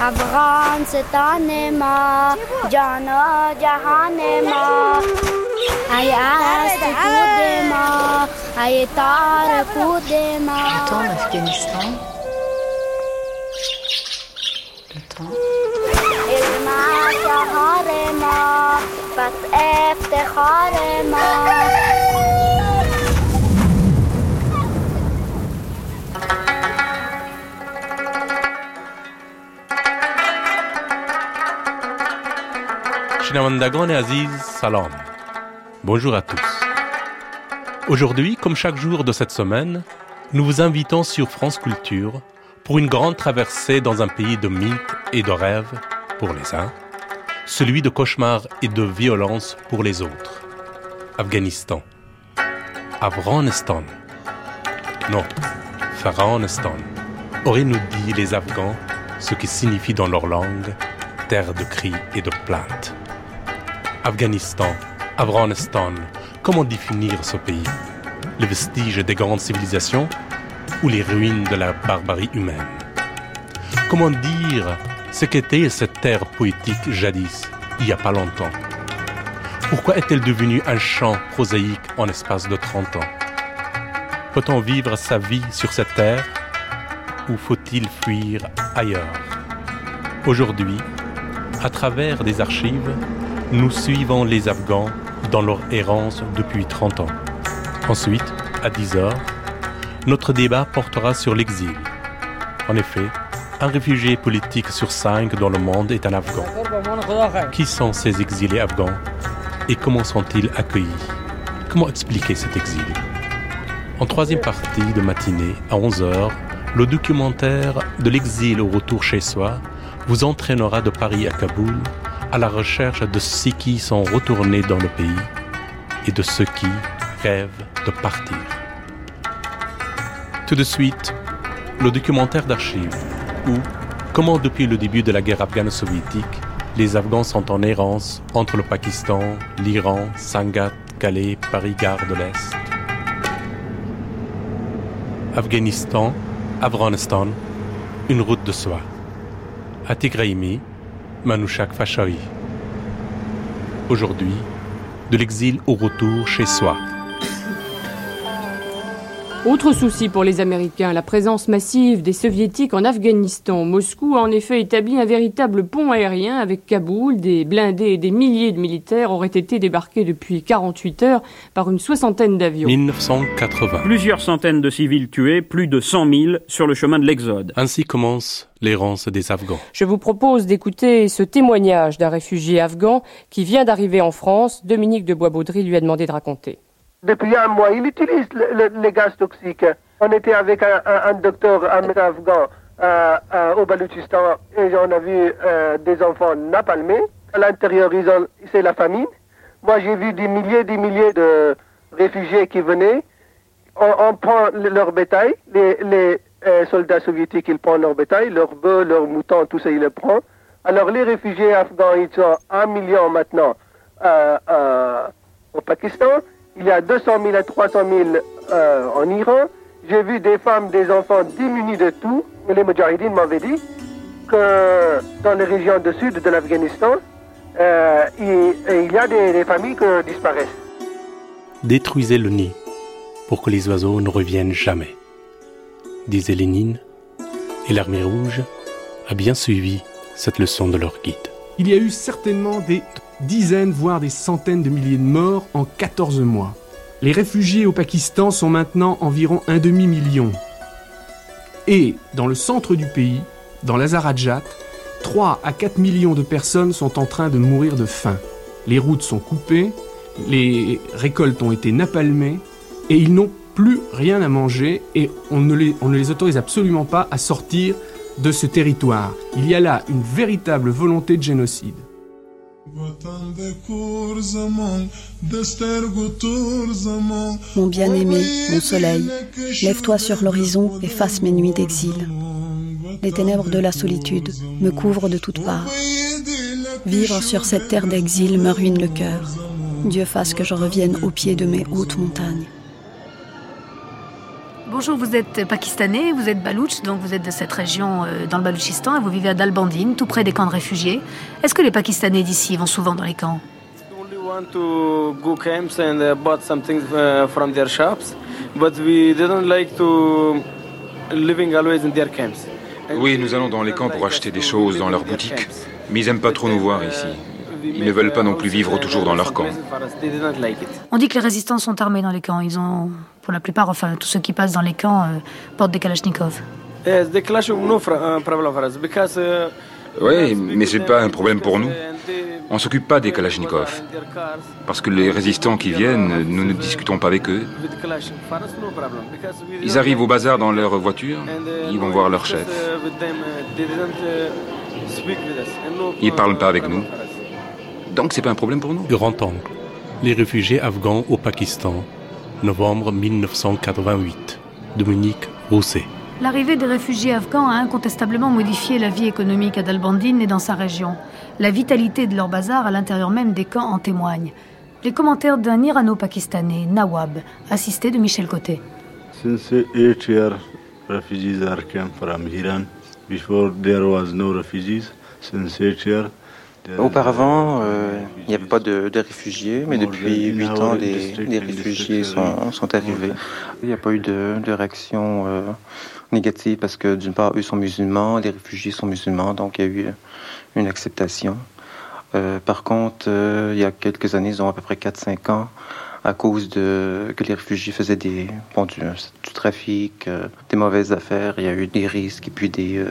افغانستان ما جانا جهان ما ای است کود ما ای تار کود ما. Le temps d'Afghanistan. Le temps. علما جهار ما بس افتخار ما. Shina Mandagan et Aziz, salam. Bonjour à tous. Aujourd'hui, comme chaque jour de cette semaine, nous vous invitons sur France Culture pour une grande traversée dans un pays de mythes et de rêves pour les uns, celui de cauchemars et de violences pour les autres. Afghanistan. Avranistan. Non, Farahdnistan. Auraient-nous dit les Afghans ce qui signifie dans leur langue « terre de cris et de plaintes ». Afghanistan, Avranistan, comment définir ce pays ? Les vestiges des grandes civilisations ou les ruines de la barbarie humaine ? Comment dire ce qu'était cette terre poétique jadis, il n'y a pas longtemps ? Pourquoi est-elle devenue un champ prosaïque en l'espace de 30 ans ? Peut-on vivre sa vie sur cette terre ou faut-il fuir ailleurs ? Aujourd'hui, à travers des archives, nous suivons les Afghans dans leur errance depuis 30 ans. Ensuite, à 10h, notre débat portera sur l'exil. En effet, un réfugié politique sur 5 dans le monde est un Afghan. Qui sont ces exilés afghans et comment sont-ils accueillis ? Comment expliquer cet exil ? En troisième partie de matinée, à 11h, le documentaire de l'exil au retour chez soi vous entraînera de Paris à Kaboul à la recherche de ceux qui sont retournés dans le pays et de ceux qui rêvent de partir. Tout de suite, le documentaire d'archives où, comment depuis le début de la guerre afghano-soviétique, les Afghans sont en errance entre le Pakistan, l'Iran, Sangatte, Calais, Paris-Gare de l'Est. Afghanistan, Avranistan, une route de soi. À Tigrayimi, Manouchak Fachaoui. Aujourd'hui, de l'exil au retour chez soi. Autre souci pour les Américains, la présence massive des Soviétiques en Afghanistan. Moscou a en effet établi un véritable pont aérien avec Kaboul. Des blindés et des milliers de militaires auraient été débarqués depuis 48 heures par une soixantaine d'avions. 1980. Plusieurs centaines de civils tués, plus de 100 000 sur le chemin de l'exode. Ainsi commence l'errance des Afghans. Je vous propose d'écouter ce témoignage d'un réfugié afghan qui vient d'arriver en France. Dominique de Bois-Baudry lui a demandé de raconter. Depuis un mois, il utilise les gaz toxiques. On était avec un docteur, un médecin afghan au Baloutchistan et on a vu des enfants napalmés. À l'intérieur, c'est la famine. Moi, j'ai vu des milliers de réfugiés qui venaient. On prend leur bétail, les soldats soviétiques, ils prennent leur bétail, leurs bœufs, leurs moutons, tout ça, ils le prennent. Alors, les réfugiés afghans, ils sont 1 million maintenant au Pakistan. Il y a 200 000 à 300 000 en Iran. J'ai vu des femmes, des enfants démunis de tout. Les Moudjahidines m'avaient dit que dans les régions du sud de l'Afghanistan, il y a des familles qui disparaissent. Détruisez le nid pour que les oiseaux ne reviennent jamais, disait Lénine. Et l'armée rouge a bien suivi cette leçon de leur guide. Il y a eu certainement des dizaines, voire des centaines de milliers de morts en 14 mois. Les réfugiés au Pakistan sont maintenant environ 1,5 million. Et dans le centre du pays, dans l'Azerbaïdjan, 3 à 4 millions de personnes sont en train de mourir de faim. Les routes sont coupées, les récoltes ont été napalmées et ils n'ont plus rien à manger et on ne les autorise absolument pas à sortir de ce territoire. Il y a là une véritable volonté de génocide. Mon bien-aimé, mon soleil, lève-toi sur l'horizon et fasse mes nuits d'exil. Les ténèbres de la solitude me couvrent de toutes parts. Vivre sur cette terre d'exil me ruine le cœur. Dieu fasse que je revienne au pied de mes hautes montagnes. Bonjour, vous êtes pakistanais, vous êtes baloutch, donc vous êtes de cette région dans le Baloutchistan et vous vivez à Dalbandine, tout près des camps de réfugiés. Est-ce que les Pakistanais d'ici vont souvent dans les camps ? Oui, nous allons dans les camps pour acheter des choses dans leurs boutiques, mais ils n'aiment pas trop nous voir ici. Ils ne veulent pas non plus vivre toujours dans leurs camps. On dit que les résistants sont armés dans les camps. Ils ont, pour la plupart, enfin, tous ceux qui passent dans les camps portent des Kalachnikov. Oui, mais ce n'est pas un problème pour nous. On ne s'occupe pas des Kalachnikov. Parce que les résistants qui viennent, nous ne discutons pas avec eux. Ils arrivent au bazar dans leur voiture, ils vont voir leur chef. Ils ne parlent pas avec nous. Donc c'est pas un problème pour nous. Grand angle. Les réfugiés afghans au Pakistan. Novembre 1988. Dominique Rousset. L'arrivée des réfugiés afghans a incontestablement modifié la vie économique à Dalbandine et dans sa région. La vitalité de leur bazar à l'intérieur même des camps en témoigne. Les commentaires d'un Irano-Pakistanais, Nawab, assisté de Michel Côté. Since 8 years, refugees are came from Iran. Before there was no refugees. Since 8 years. Auparavant, il n'y avait pas de réfugiés, mais depuis 8 ans, des réfugiés sont arrivés. Il n'y a pas eu de réaction négative parce que, d'une part, eux sont musulmans, les réfugiés sont musulmans, donc il y a eu une acceptation. Par contre, il y a quelques années, ils ont à peu près 4-5 ans, à cause que les réfugiés faisaient du trafic, des mauvaises affaires. Il y a eu des risques et puis des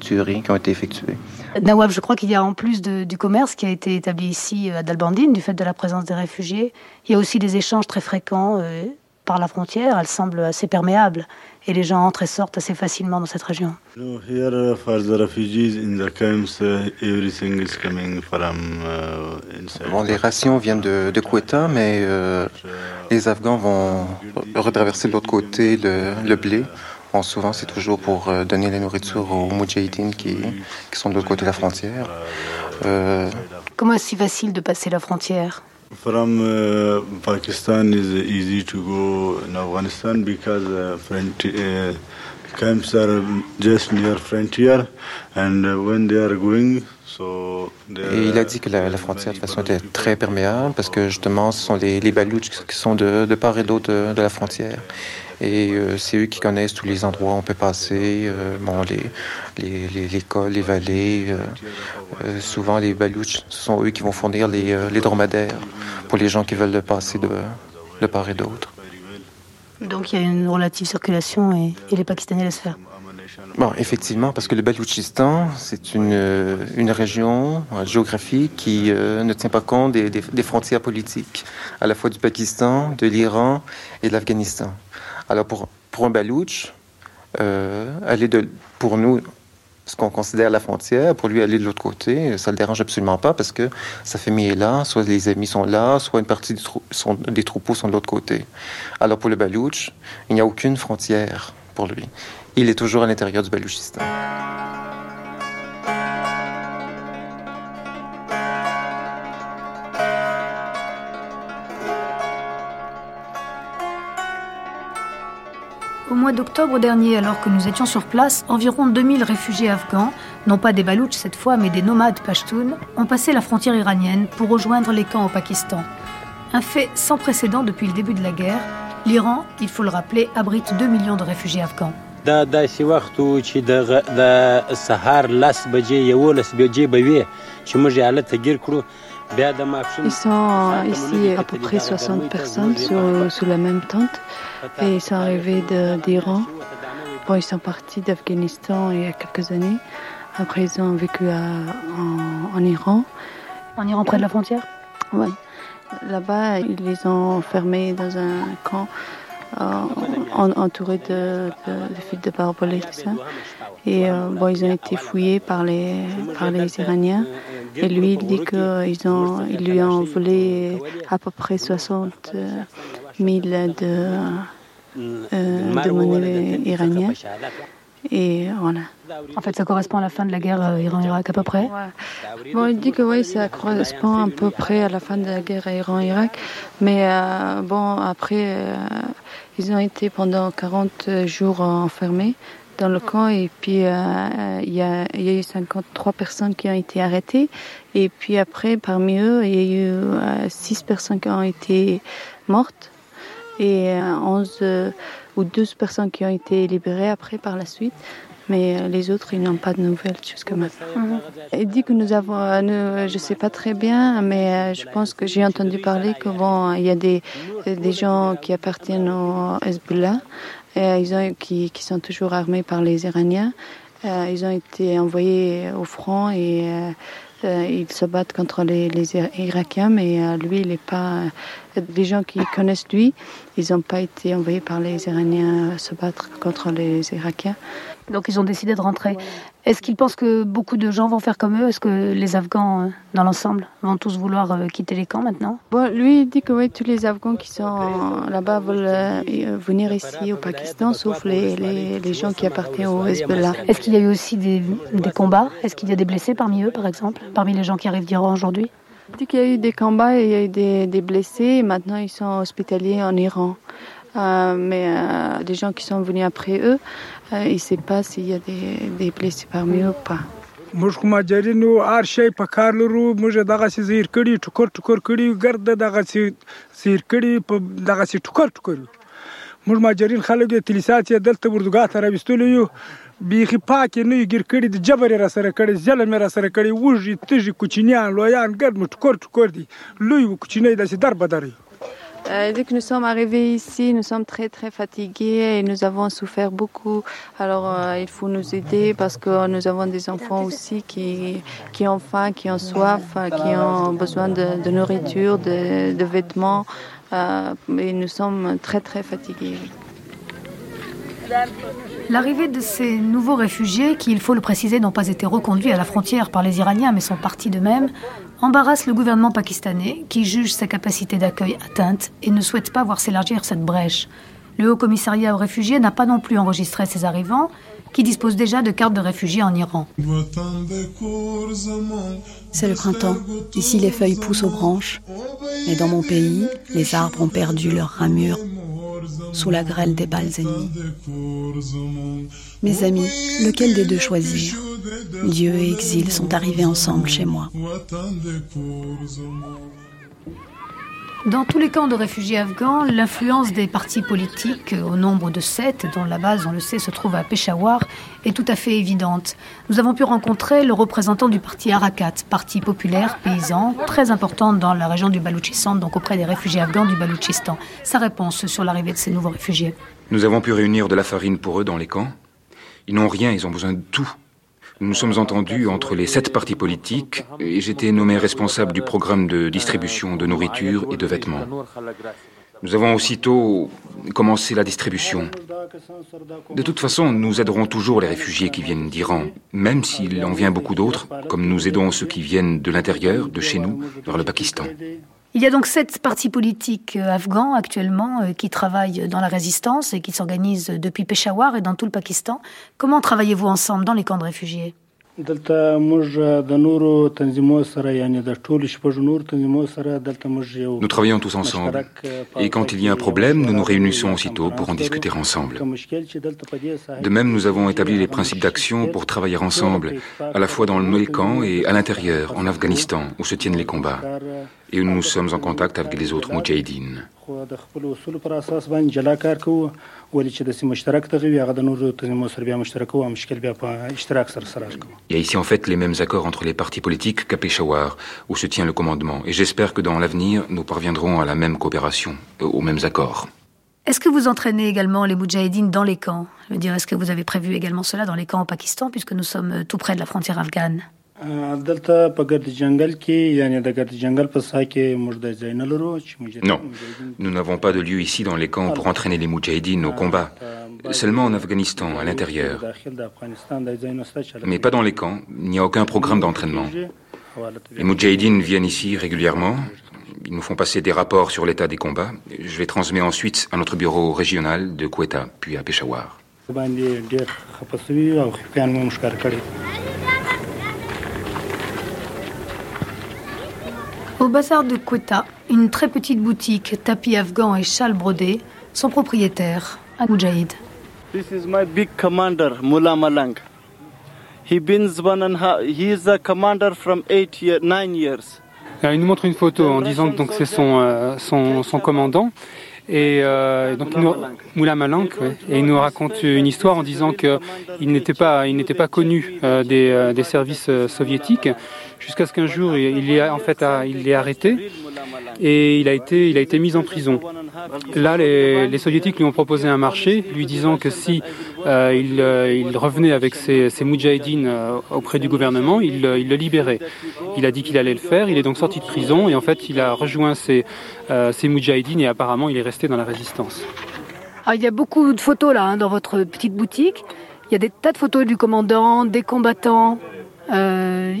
tueries qui ont été effectuées. Nawab, je crois qu'il y a en plus du commerce qui a été établi ici à Dalbandine, du fait de la présence des réfugiés, il y a aussi des échanges très fréquents par la frontière. Elle semble assez perméable et les gens entrent et sortent assez facilement dans cette région. Bon, les rations viennent de Quetta, mais les Afghans vont retraverser de l'autre côté le blé. Bon, souvent, c'est toujours pour donner la nourriture aux Moudjahidines qui sont de l'autre côté de la frontière. Comment est-ce si facile de passer la frontière ? From Pakistan is easy to go in Afghanistan because French camps are just near frontier and when they are going. Et il a dit que la frontière de toute façon était très perméable parce que justement ce sont les Baloutches qui sont de part et d'autre de la frontière et c'est eux qui connaissent tous les endroits où on peut passer, les cols, les vallées, souvent les Baloutches, ce sont eux qui vont fournir les dromadaires pour les gens qui veulent passer de part et d'autre. Donc il y a une relative circulation et les Pakistanais laissent faire. Bon, effectivement, parce que le Baloutchistan, c'est une région géographique qui ne tient pas compte des frontières politiques, à la fois du Pakistan, de l'Iran et de l'Afghanistan. Alors pour un Baloutch, pour nous, ce qu'on considère la frontière, pour lui aller de l'autre côté, ça ne le dérange absolument pas parce que sa famille est là, soit les amis sont là, soit une partie des troupeaux sont de l'autre côté. Alors pour le Baloutch, il n'y a aucune frontière pour lui. Il est toujours à l'intérieur du Baloutchistan. Au mois d'octobre dernier, alors que nous étions sur place, environ 2000 réfugiés afghans, non pas des Baloutches cette fois, mais des nomades Pashtuns, ont passé la frontière iranienne pour rejoindre les camps au Pakistan. Un fait sans précédent depuis le début de la guerre. L'Iran, il faut le rappeler, abrite 2 millions de réfugiés afghans. Ils sont ici à peu près 60 personnes sous la même tente et ils sont arrivés d'Iran. Bon, ils sont partis d'Afghanistan il y a quelques années. Après, ils ont vécu en Iran. En Iran, près de la frontière ? Oui. Là-bas, ils les ont enfermés dans un camp entouré de fils de barbelés, tout ça. Et bon, ils ont été fouillés par les Iraniens. Et lui, il dit qu'ils lui ont volé à peu près 60 000 de monnaie iranienne. Et voilà. En fait, ça correspond à la fin de la guerre Iran-Irak à peu près. Ouais. Bon, il dit que oui, ça correspond à peu près à la fin de la guerre Iran-Irak, mais bon, après, Ils ont été pendant 40 jours enfermés dans le camp et puis il y a eu 53 personnes qui ont été arrêtées et puis après parmi eux il y a eu 6 personnes qui ont été mortes et 11 ou 12 personnes qui ont été libérées après par la suite. Mais les autres, ils n'ont pas de nouvelles jusqu'à maintenant. Il dit que nous avons, je ne sais pas très bien, mais je pense que j'ai entendu parler que bon, il y a des gens qui appartiennent au Hezbollah, qui sont toujours armés par les Iraniens. Ils ont été envoyés au front et ils se battent contre les Irakiens, mais lui, il n'est pas. Les gens qui connaissent lui, ils n'ont pas été envoyés par les Iraniens se battre contre les Irakiens. Donc ils ont décidé de rentrer. Est-ce qu'ils pensent que beaucoup de gens vont faire comme eux ? Est-ce que les Afghans, dans l'ensemble, vont tous vouloir quitter les camps maintenant ? Bon, lui, il dit que oui, tous les Afghans qui sont là-bas veulent venir ici au Pakistan, sauf les gens qui appartiennent au Hezbollah. Est-ce qu'il y a eu aussi des combats ? Est-ce qu'il y a des blessés parmi eux, par exemple ? Parmi les gens qui arrivent d'Iran aujourd'hui ? Il dit qu'il y a eu des combats, il y a eu des blessés, et maintenant ils sont hospitaliers en Iran. Mais des gens qui sont venus après eux, ils ne savent pas s'il y a des blessés parmi eux ou pas. Dès que nous sommes arrivés ici, nous sommes très très fatigués et nous avons souffert beaucoup. Alors il faut nous aider parce que nous avons des enfants aussi qui ont faim, qui ont soif, qui ont besoin de nourriture, de vêtements. Et nous sommes très très fatigués. L'arrivée de ces nouveaux réfugiés, qui, il faut le préciser, n'ont pas été reconduits à la frontière par les Iraniens, mais sont partis d'eux-mêmes, embarrasse le gouvernement pakistanais, qui juge sa capacité d'accueil atteinte et ne souhaite pas voir s'élargir cette brèche. Le Haut Commissariat aux réfugiés n'a pas non plus enregistré ces arrivants, qui disposent déjà de cartes de réfugiés en Iran. C'est le printemps. Ici, les feuilles poussent aux branches. Mais dans mon pays, les arbres ont perdu leurs ramures sous la grêle des balles ennemies. Mes amis, lequel des deux choisir ? Dieu et exil sont arrivés ensemble chez moi. Dans tous les camps de réfugiés afghans, l'influence des partis politiques, au nombre de 7, dont la base, on le sait, se trouve à Peshawar, est tout à fait évidente. Nous avons pu rencontrer le représentant du parti Harakat, parti populaire, paysan, très important dans la région du Baloutchistan, donc auprès des réfugiés afghans du Baloutchistan. Sa réponse sur l'arrivée de ces nouveaux réfugiés. Nous avons pu réunir de la farine pour eux dans les camps. Ils n'ont rien, ils ont besoin de tout. Nous nous sommes entendus entre les 7 partis politiques et j'étais nommé responsable du programme de distribution de nourriture et de vêtements. Nous avons aussitôt commencé la distribution. De toute façon, nous aiderons toujours les réfugiés qui viennent d'Iran, même s'il en vient beaucoup d'autres, comme nous aidons ceux qui viennent de l'intérieur, de chez nous, vers le Pakistan. Il y a donc 7 partis politiques afghans actuellement qui travaillent dans la résistance et qui s'organisent depuis Peshawar et dans tout le Pakistan. Comment travaillez-vous ensemble dans les camps de réfugiés ? Nous travaillons tous ensemble et quand il y a un problème, nous nous réunissons aussitôt pour en discuter ensemble. De même, nous avons établi les principes d'action pour travailler ensemble, à la fois dans nos camps et à l'intérieur, en Afghanistan, où se tiennent les combats. Et nous sommes en contact avec les autres moudjahidines. Il y a ici en fait les mêmes accords entre les partis politiques qu'à Peshawar, où se tient le commandement. Et j'espère que dans l'avenir, nous parviendrons à la même coopération, aux mêmes accords. Est-ce que vous entraînez également les moudjahidines dans les camps ? Je veux dire, est-ce que vous avez prévu également cela dans les camps au Pakistan, puisque nous sommes tout près de la frontière afghane ? Non, nous n'avons pas de lieu ici dans les camps pour entraîner les moudjahidines au combat, seulement en Afghanistan, à l'intérieur. Mais pas dans les camps, il n'y a aucun programme d'entraînement. Les moudjahidines viennent ici régulièrement, ils nous font passer des rapports sur l'état des combats. Je les transmets ensuite à notre bureau régional de Quetta, puis à Peshawar. Au bazar de Quetta, une très petite boutique, tapis afghans et châles brodés, Son propriétaire, un moudjahid. This is my big commander, Mullah Malang. He is a commander from 9 years. Il nous montre une photo en disant que donc, c'est son commandant. Et donc Mullah Malang, oui. Et il nous raconte une histoire en disant qu'il n'était pas connu des services soviétiques jusqu'à ce qu'un jour il est arrêté et il a été mis en prison. Là, les soviétiques lui ont proposé un marché, lui disant que si il revenait avec ses moudjahidines auprès du gouvernement, il le libérait. Il a dit qu'il allait le faire. Il est donc sorti de prison et en fait il a rejoint ses moudjahidines et apparemment il est resté dans la résistance. Alors, il y a beaucoup de photos là dans votre petite boutique. Il y a des tas de photos du commandant, des combattants. Il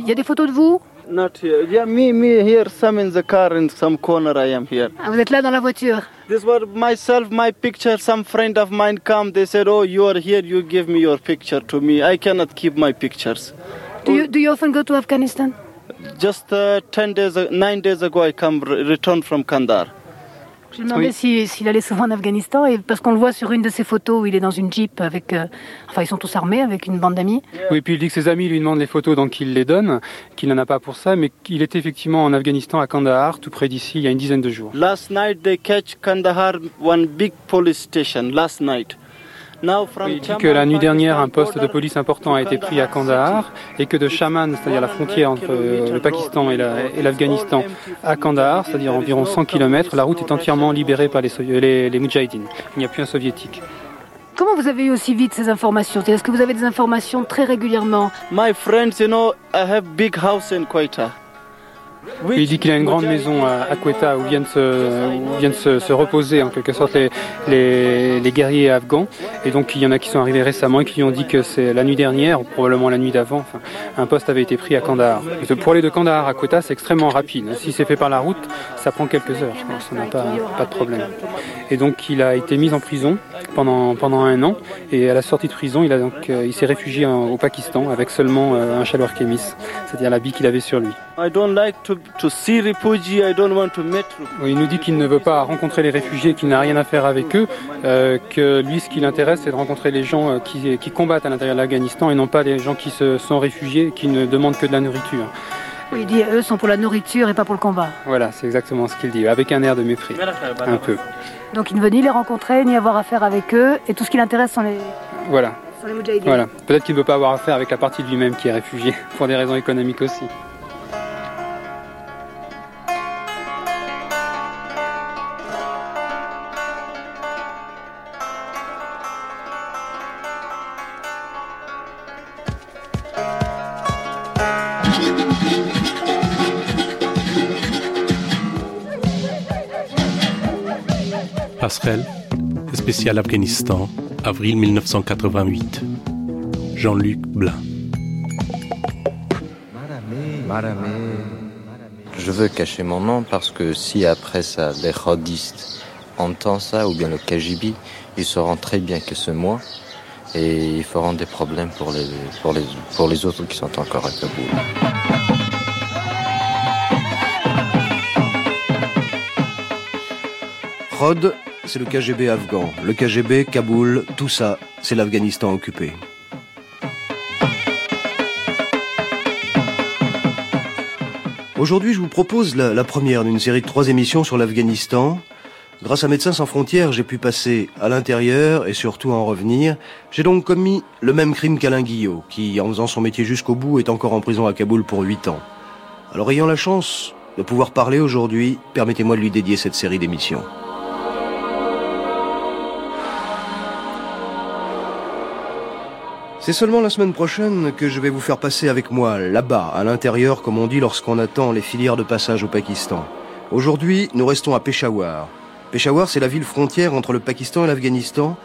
y a des photos de vous ? Not here. Yeah, me here. Some in the car, in some corner. I am here. Ah, vous êtes là dans la voiture. This was myself, my picture. Some friend of mine come. They said, "Oh, you are here. You give me your picture to me. I cannot keep my pictures." Do you often go to Afghanistan? Just 9 days ago, I returned from Kandahar. Je me demandais s'il allait souvent en Afghanistan, et parce qu'on le voit sur une de ses photos où il est dans une jeep avec... ils sont tous armés avec une bande d'amis. Oui, puis il dit que ses amis lui demandent les photos, donc il les donne, qu'il n'en a pas pour ça, mais qu'il était effectivement en Afghanistan, à Kandahar, tout près d'ici, il y a une dizaine de jours. Last night they catch Kandahar, one big police station, last night. Il dit que la nuit dernière, un poste de police important a été pris à Kandahar et que de Shaman, c'est-à-dire la frontière entre le Pakistan et l'Afghanistan, à Kandahar, c'est-à-dire environ 100 km, la route est entièrement libérée par les Moudjahidines. Il n'y a plus un soviétique. Comment vous avez eu aussi vite ces informations ? Est-ce que vous avez des informations très régulièrement ? My friends, you know, I have big house in Quetta. Il dit qu'il a une grande maison à Quetta où viennent se reposer en quelque sorte les guerriers afghans. Et donc il y en a qui sont arrivés récemment et qui ont dit que c'est la nuit dernière, ou probablement la nuit d'avant, un poste avait été pris à Kandahar. Pour aller de Kandahar à Quetta, c'est extrêmement rapide. Si c'est fait par la route, ça prend quelques heures, je pense, on n'a pas de problème. Et donc il a été mis en prison pendant 1 an. Et à la sortie de prison, il s'est réfugié au Pakistan avec seulement un chaleur kémis, c'est-à-dire l'habit qu'il avait sur lui. Il nous dit qu'il ne veut pas rencontrer les réfugiés, qu'il n'a rien à faire avec eux, que lui, ce qui l'intéresse, c'est de rencontrer les gens qui combattent à l'intérieur de l'Afghanistan et non pas les gens qui se sont réfugiés, qui ne demandent que de la nourriture. Oui, il dit eux sont pour la nourriture et pas pour le combat. Voilà, c'est exactement ce qu'il dit, avec un air de mépris, un peu. Donc il ne veut ni les rencontrer, ni avoir affaire avec eux, et tout ce qui l'intéresse sont les... Voilà. Peut-être qu'il ne veut pas avoir affaire avec la partie de lui-même qui est réfugiée, pour des raisons économiques aussi. Passerelle, spécial Afghanistan, avril 1988. Jean-Luc Blin. Je veux cacher mon nom parce que si après ça, les khadistes entendent ça, ou bien le KGB, ils sauront très bien que c'est moi et ils feront des problèmes pour les autres qui sont encore à Kaboul. Khad, c'est le KGB afghan. Le KGB, Kaboul, tout ça, c'est l'Afghanistan occupé. Aujourd'hui, je vous propose la première d'une série de 3 émissions sur l'Afghanistan. Grâce à Médecins sans frontières, j'ai pu passer à l'intérieur et surtout en revenir. J'ai donc commis le même crime qu'Alain Guillot, qui, en faisant son métier jusqu'au bout, est encore en prison à Kaboul pour 8 ans. Alors, ayant la chance de pouvoir parler aujourd'hui, permettez-moi de lui dédier cette série d'émissions. C'est seulement la semaine prochaine que je vais vous faire passer avec moi, là-bas, à l'intérieur, comme on dit lorsqu'on attend les filières de passage au Pakistan. Aujourd'hui, nous restons à Peshawar. Peshawar, c'est la ville frontière entre le Pakistan et l'Afghanistan.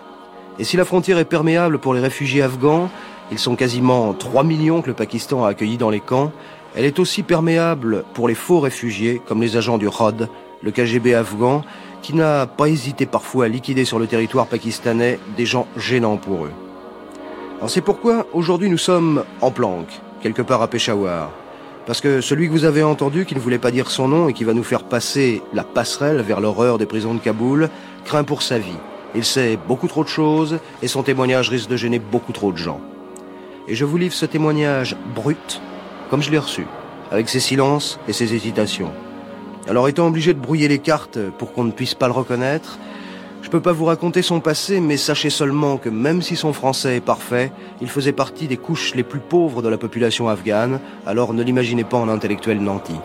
Et si la frontière est perméable pour les réfugiés afghans, ils sont quasiment 3 millions que le Pakistan a accueillis dans les camps, elle est aussi perméable pour les faux réfugiés, comme les agents du Khad, le KGB afghan, qui n'a pas hésité parfois à liquider sur le territoire pakistanais des gens gênants pour eux. Alors c'est pourquoi aujourd'hui nous sommes en planque, quelque part à Peshawar. Parce que celui que vous avez entendu, qui ne voulait pas dire son nom et qui va nous faire passer la passerelle vers l'horreur des prisons de Kaboul, craint pour sa vie. Il sait beaucoup trop de choses et son témoignage risque de gêner beaucoup trop de gens. Et je vous livre ce témoignage brut, comme je l'ai reçu, avec ses silences et ses hésitations. Alors étant obligé de brouiller les cartes pour qu'on ne puisse pas le reconnaître, je peux pas vous raconter son passé, mais sachez seulement que même si son français est parfait, il faisait partie des couches les plus pauvres de la population afghane, alors ne l'imaginez pas en intellectuel nanti.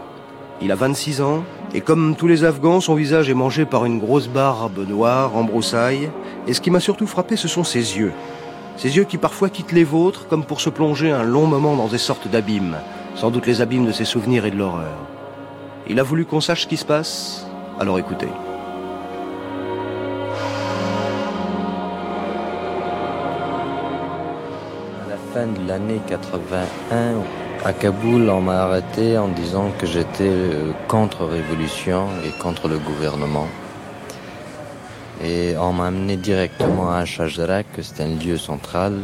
Il a 26 ans, et comme tous les Afghans, son visage est mangé par une grosse barbe noire en broussailles. Et ce qui m'a surtout frappé, ce sont ses yeux. Ses yeux qui parfois quittent les vôtres, comme pour se plonger un long moment dans des sortes d'abîmes. Sans doute les abîmes de ses souvenirs et de l'horreur. Il a voulu qu'on sache ce qui se passe, alors écoutez. À la fin de l'année 81, à Kaboul, on m'a arrêté en disant que j'étais contre révolution et contre le gouvernement. Et on m'a amené directement à Shahjarak, c'est un lieu central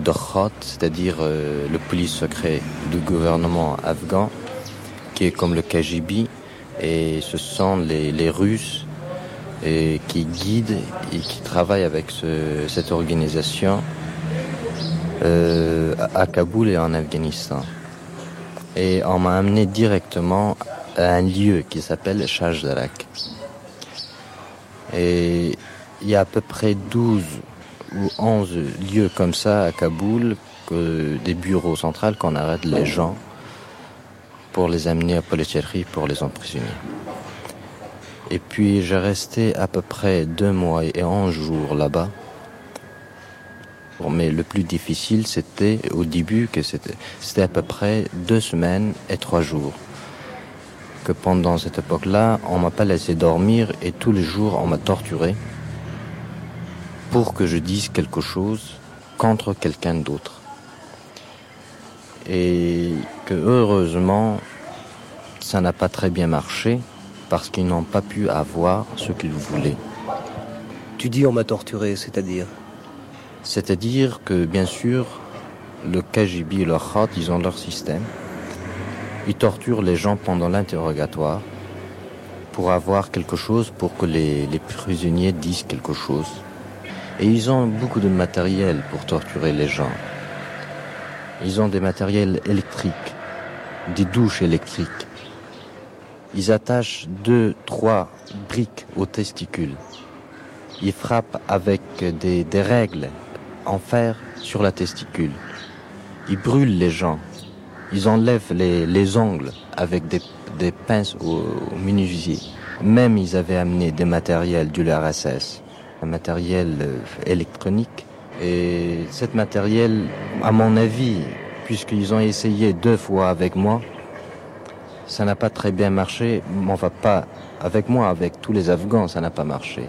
de Khad, c'est-à-dire le police secret du gouvernement afghan, qui est comme le KGB. Et ce sont les Russes et qui guident et qui travaillent avec cette organisation à Kaboul et en Afghanistan. Et on m'a amené directement à un lieu qui s'appelle Shahjarak. Et il y a à peu près 12 ou 11 lieux comme ça à Kaboul, des bureaux centraux qu'on arrête les gens pour les amener à Polichéry pour les emprisonner. Et puis j'ai resté à peu près 2 mois et 11 jours là-bas. Mais le plus difficile, c'était au début, que c'était à peu près 2 semaines et 3 jours. Que pendant cette époque-là, on m'a pas laissé dormir et tous les jours, on m'a torturé pour que je dise quelque chose contre quelqu'un d'autre. Et que heureusement, ça n'a pas très bien marché parce qu'ils n'ont pas pu avoir ce qu'ils voulaient. Tu dis on m'a torturé, c'est-à-dire ? C'est-à-dire que, bien sûr, le KGB et le Khad, ils ont leur système. Ils torturent les gens pendant l'interrogatoire pour avoir quelque chose, pour que les prisonniers disent quelque chose. Et ils ont beaucoup de matériel pour torturer les gens. Ils ont des matériels électriques, des douches électriques. Ils attachent 2, 3 briques aux testicules. Ils frappent avec des règles en fer sur la testicule. Ils brûlent les gens. Ils enlèvent les ongles avec des pinces au menuisier. Même ils avaient amené des matériels du RSS, un matériel électronique. Et cet matériel, à mon avis, puisqu'ils ont essayé 2 fois avec moi, ça n'a pas très bien marché. Enfin, pas avec moi, avec tous les Afghans, ça n'a pas marché.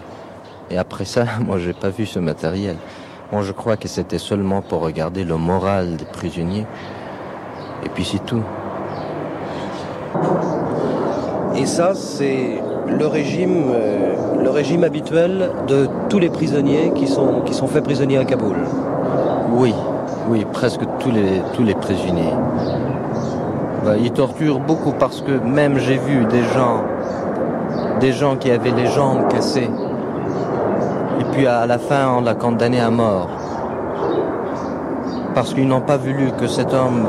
Et après ça, moi, j'ai pas vu ce matériel. Moi, je crois que c'était seulement pour regarder le moral des prisonniers. Et puis, c'est tout. Et ça, c'est le régime habituel de tous les prisonniers qui sont faits prisonniers à Kaboul. Oui, oui, presque tous les prisonniers. Bah, ils torturent beaucoup parce que même j'ai vu des gens qui avaient les jambes cassées. Et puis à la fin, on l'a condamné à mort. Parce qu'ils n'ont pas voulu que cet homme...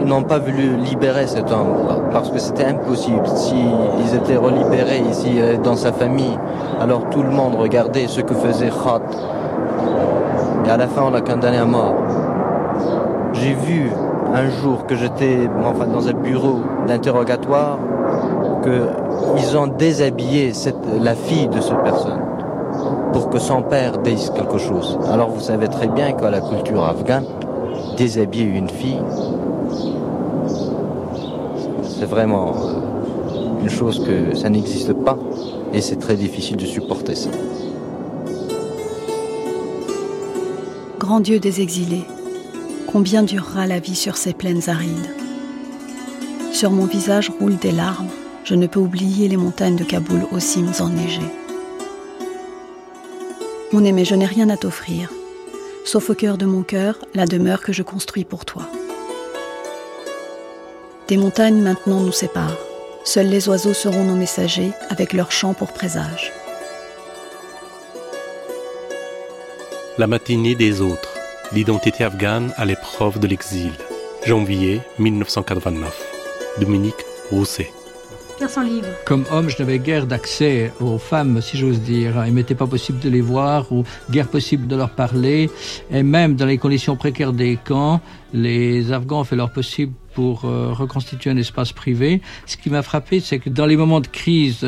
Ils n'ont pas voulu libérer cet homme. Parce que c'était impossible. S'ils étaient relibérés ici, dans sa famille, alors tout le monde regardait ce que faisait Khad. Et à la fin, on l'a condamné à mort. J'ai vu un jour que j'étais dans un bureau d'interrogatoire qu'ils ont déshabillé la fille de cette personne. Pour que son père dise quelque chose. Alors vous savez très bien qu'à la culture afghane, déshabiller une fille, c'est vraiment une chose que ça n'existe pas et c'est très difficile de supporter ça. Grand Dieu des exilés, combien durera la vie sur ces plaines arides ? Sur mon visage roulent des larmes, je ne peux oublier les montagnes de Kaboul aux cimes enneigées. Mon aimé, je n'ai rien à t'offrir, sauf au cœur de mon cœur, la demeure que je construis pour toi. Des montagnes maintenant nous séparent. Seuls les oiseaux seront nos messagers, avec leurs chants pour présage. La matinée des autres, l'identité afghane à l'épreuve de l'exil. Janvier 1989. Dominique Rousset. 400 livres. Comme homme, je n'avais guère d'accès aux femmes, si j'ose dire. Il ne m'était pas possible de les voir ou guère possible de leur parler. Et même dans les conditions précaires des camps, les Afghans ont fait leur possible pour reconstituer un espace privé. Ce qui m'a frappé, c'est que dans les moments de crise,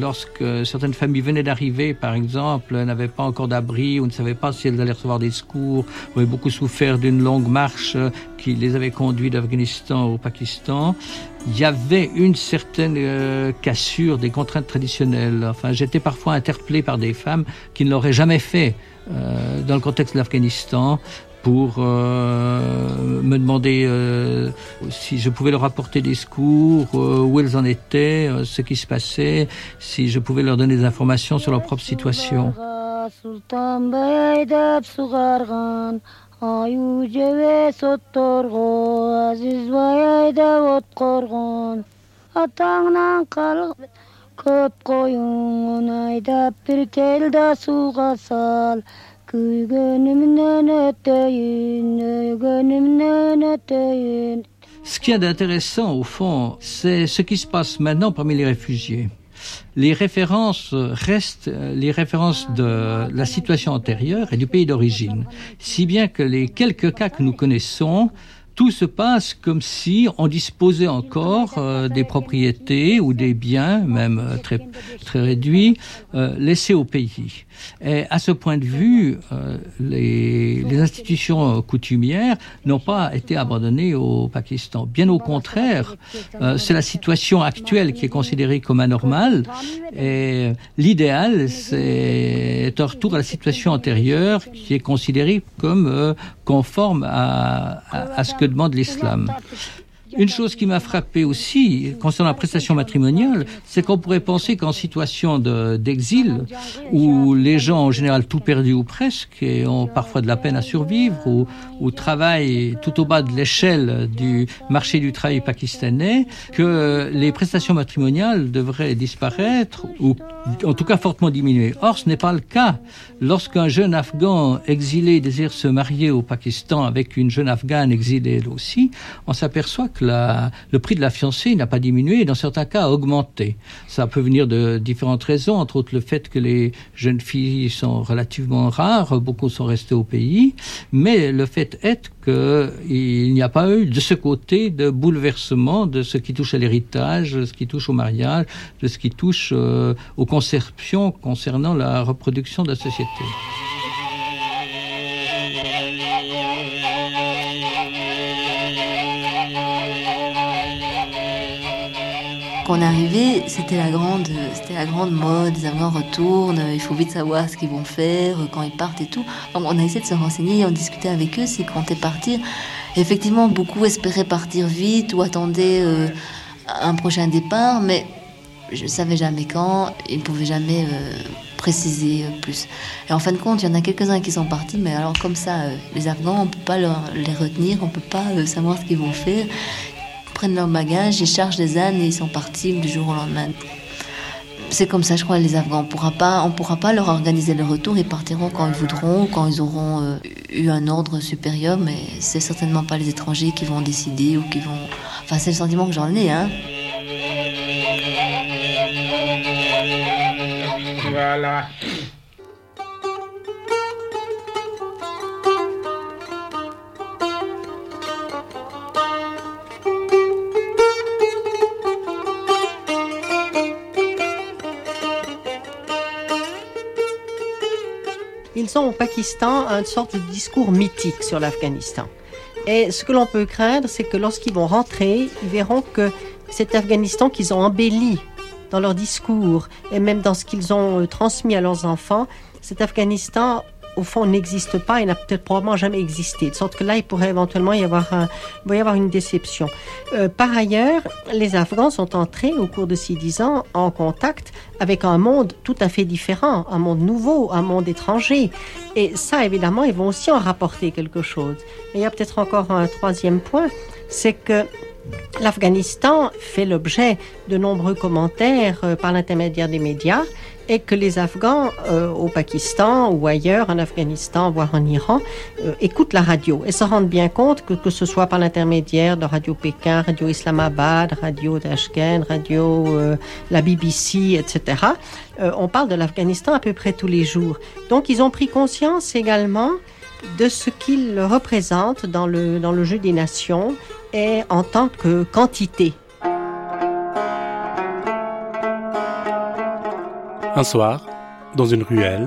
lorsque certaines familles venaient d'arriver, par exemple, n'avaient pas encore d'abri ou ne savaient pas si elles allaient recevoir des secours, ou avaient beaucoup souffert d'une longue marche qui les avait conduits d'Afghanistan au Pakistan, il y avait une certaine cassure des contraintes traditionnelles. Enfin, j'étais parfois interpellé par des femmes qui ne l'auraient jamais fait dans le contexte de l'Afghanistan, pour me demander si je pouvais leur apporter des secours, où elles en étaient, ce qui se passait, si je pouvais leur donner des informations sur leur propre situation. Ce qui est intéressant, au fond, c'est ce qui se passe maintenant parmi les réfugiés. Les références restent les références de la situation antérieure et du pays d'origine. Si bien que les quelques cas que nous connaissons, tout se passe comme si on disposait encore des propriétés ou des biens, même très, très réduits, laissés au pays. Et à ce point de vue, les institutions coutumières n'ont pas été abandonnées au Pakistan. Bien au contraire, c'est la situation actuelle qui est considérée comme anormale. Et l'idéal, c'est un retour à la situation antérieure qui est considérée comme conforme à ce que demande l'islam. Une chose qui m'a frappé aussi concernant la prestation matrimoniale, c'est qu'on pourrait penser qu'en situation d'exil, où les gens ont en général tout perdu ou presque, et ont parfois de la peine à survivre, ou travaillent tout au bas de l'échelle du marché du travail pakistanais, que les prestations matrimoniales devraient disparaître, ou en tout cas fortement diminuer. Or, ce n'est pas le cas. Lorsqu'un jeune Afghan exilé désire se marier au Pakistan avec une jeune Afghane exilée elle aussi, on s'aperçoit que le prix de la fiancée n'a pas diminué et dans certains cas a augmenté. Ça peut venir de différentes raisons, entre autres le fait que les jeunes filles sont relativement rares, beaucoup sont restées au pays, mais le fait est qu'il n'y a pas eu de ce côté de bouleversement de ce qui touche à l'héritage, de ce qui touche au mariage, de ce qui touche aux conceptions concernant la reproduction de la société. Quand on est arrivé, c'était la grande mode, les Afghans retournent, il faut vite savoir ce qu'ils vont faire, quand ils partent et tout. Donc on a essayé de se renseigner et on discutait avec eux si ils comptaient partir. Effectivement, beaucoup espéraient partir vite ou attendaient un prochain départ, mais je ne savais jamais quand, ils ne pouvaient jamais préciser plus. Et en fin de compte, il y en a quelques-uns qui sont partis, mais alors comme ça, les Afghans, on ne peut pas les retenir, on ne peut pas savoir ce qu'ils vont faire. Prennent leurs bagages, ils chargent des ânes et ils sont partis du jour au lendemain. C'est comme ça, je crois, les Afghans. On ne pourra pas leur organiser le retour. Ils partiront quand ils voudront, quand ils auront eu un ordre supérieur, mais c'est certainement pas les étrangers qui vont décider ou qui vont... Enfin, c'est le sentiment que j'en ai, hein. Voilà. Ils ont au Pakistan une sorte de discours mythique sur l'Afghanistan. Et ce que l'on peut craindre, c'est que lorsqu'ils vont rentrer, ils verront que cet Afghanistan qu'ils ont embelli dans leur discours et même dans ce qu'ils ont transmis à leurs enfants, cet Afghanistan, au fond, n'existe pas et n'a peut-être probablement jamais existé. De sorte que là, il pourrait éventuellement y avoir une déception. Par ailleurs, les Afghans sont entrés au cours de ces 10 ans en contact avec un monde tout à fait différent, un monde nouveau, un monde étranger. Et ça, évidemment, ils vont aussi en rapporter quelque chose. Et il y a peut-être encore un troisième point, c'est que l'Afghanistan fait l'objet de nombreux commentaires par l'intermédiaire des médias et que les Afghans au Pakistan ou ailleurs, en Afghanistan, voire en Iran, écoutent la radio et se rendent bien compte que ce soit par l'intermédiaire de Radio Pékin, Radio Islamabad, Radio Tashkent, Radio la BBC, etc. On parle de l'Afghanistan à peu près tous les jours. Donc ils ont pris conscience également de ce qu'il représente dans le jeu des nations et en tant que quantité. Un soir, dans une ruelle,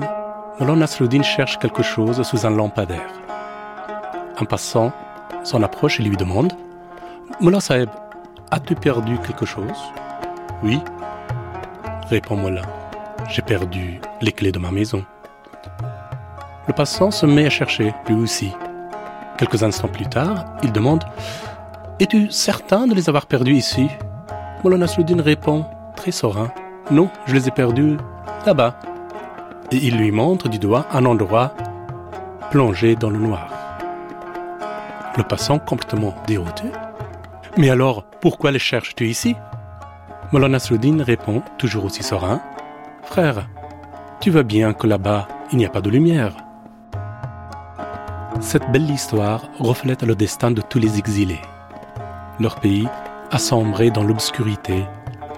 Molana Soudine cherche quelque chose sous un lampadaire. Un passant s'en approche et lui demande « Mollah Saheb, as-tu perdu quelque chose ?»« Oui, » répond Mollah, « j'ai perdu les clés de ma maison. » Le passant se met à chercher, lui aussi. Quelques instants plus tard, il demande « Es-tu certain de les avoir perdues ici ?» Molana Soudine répond, très serein, « Non, je les ai perdues là-bas. » Et il lui montre du doigt un endroit plongé dans le noir. Le passant, complètement dérouté, « Mais alors, pourquoi les cherches-tu ici ?» Molana Soudine répond, toujours aussi serein, « Frère, tu vois bien que là-bas, il n'y a pas de lumière. » Cette belle histoire reflète le destin de tous les exilés. Leur pays a sombré dans l'obscurité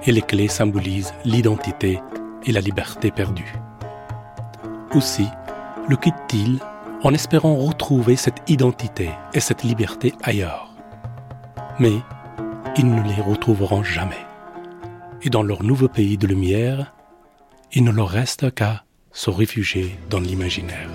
et les clés symbolisent l'identité et la liberté perdue. Aussi, le quittent-ils en espérant retrouver cette identité et cette liberté ailleurs. Mais ils ne les retrouveront jamais. Et dans leur nouveau pays de lumière, il ne leur reste qu'à se réfugier dans l'imaginaire.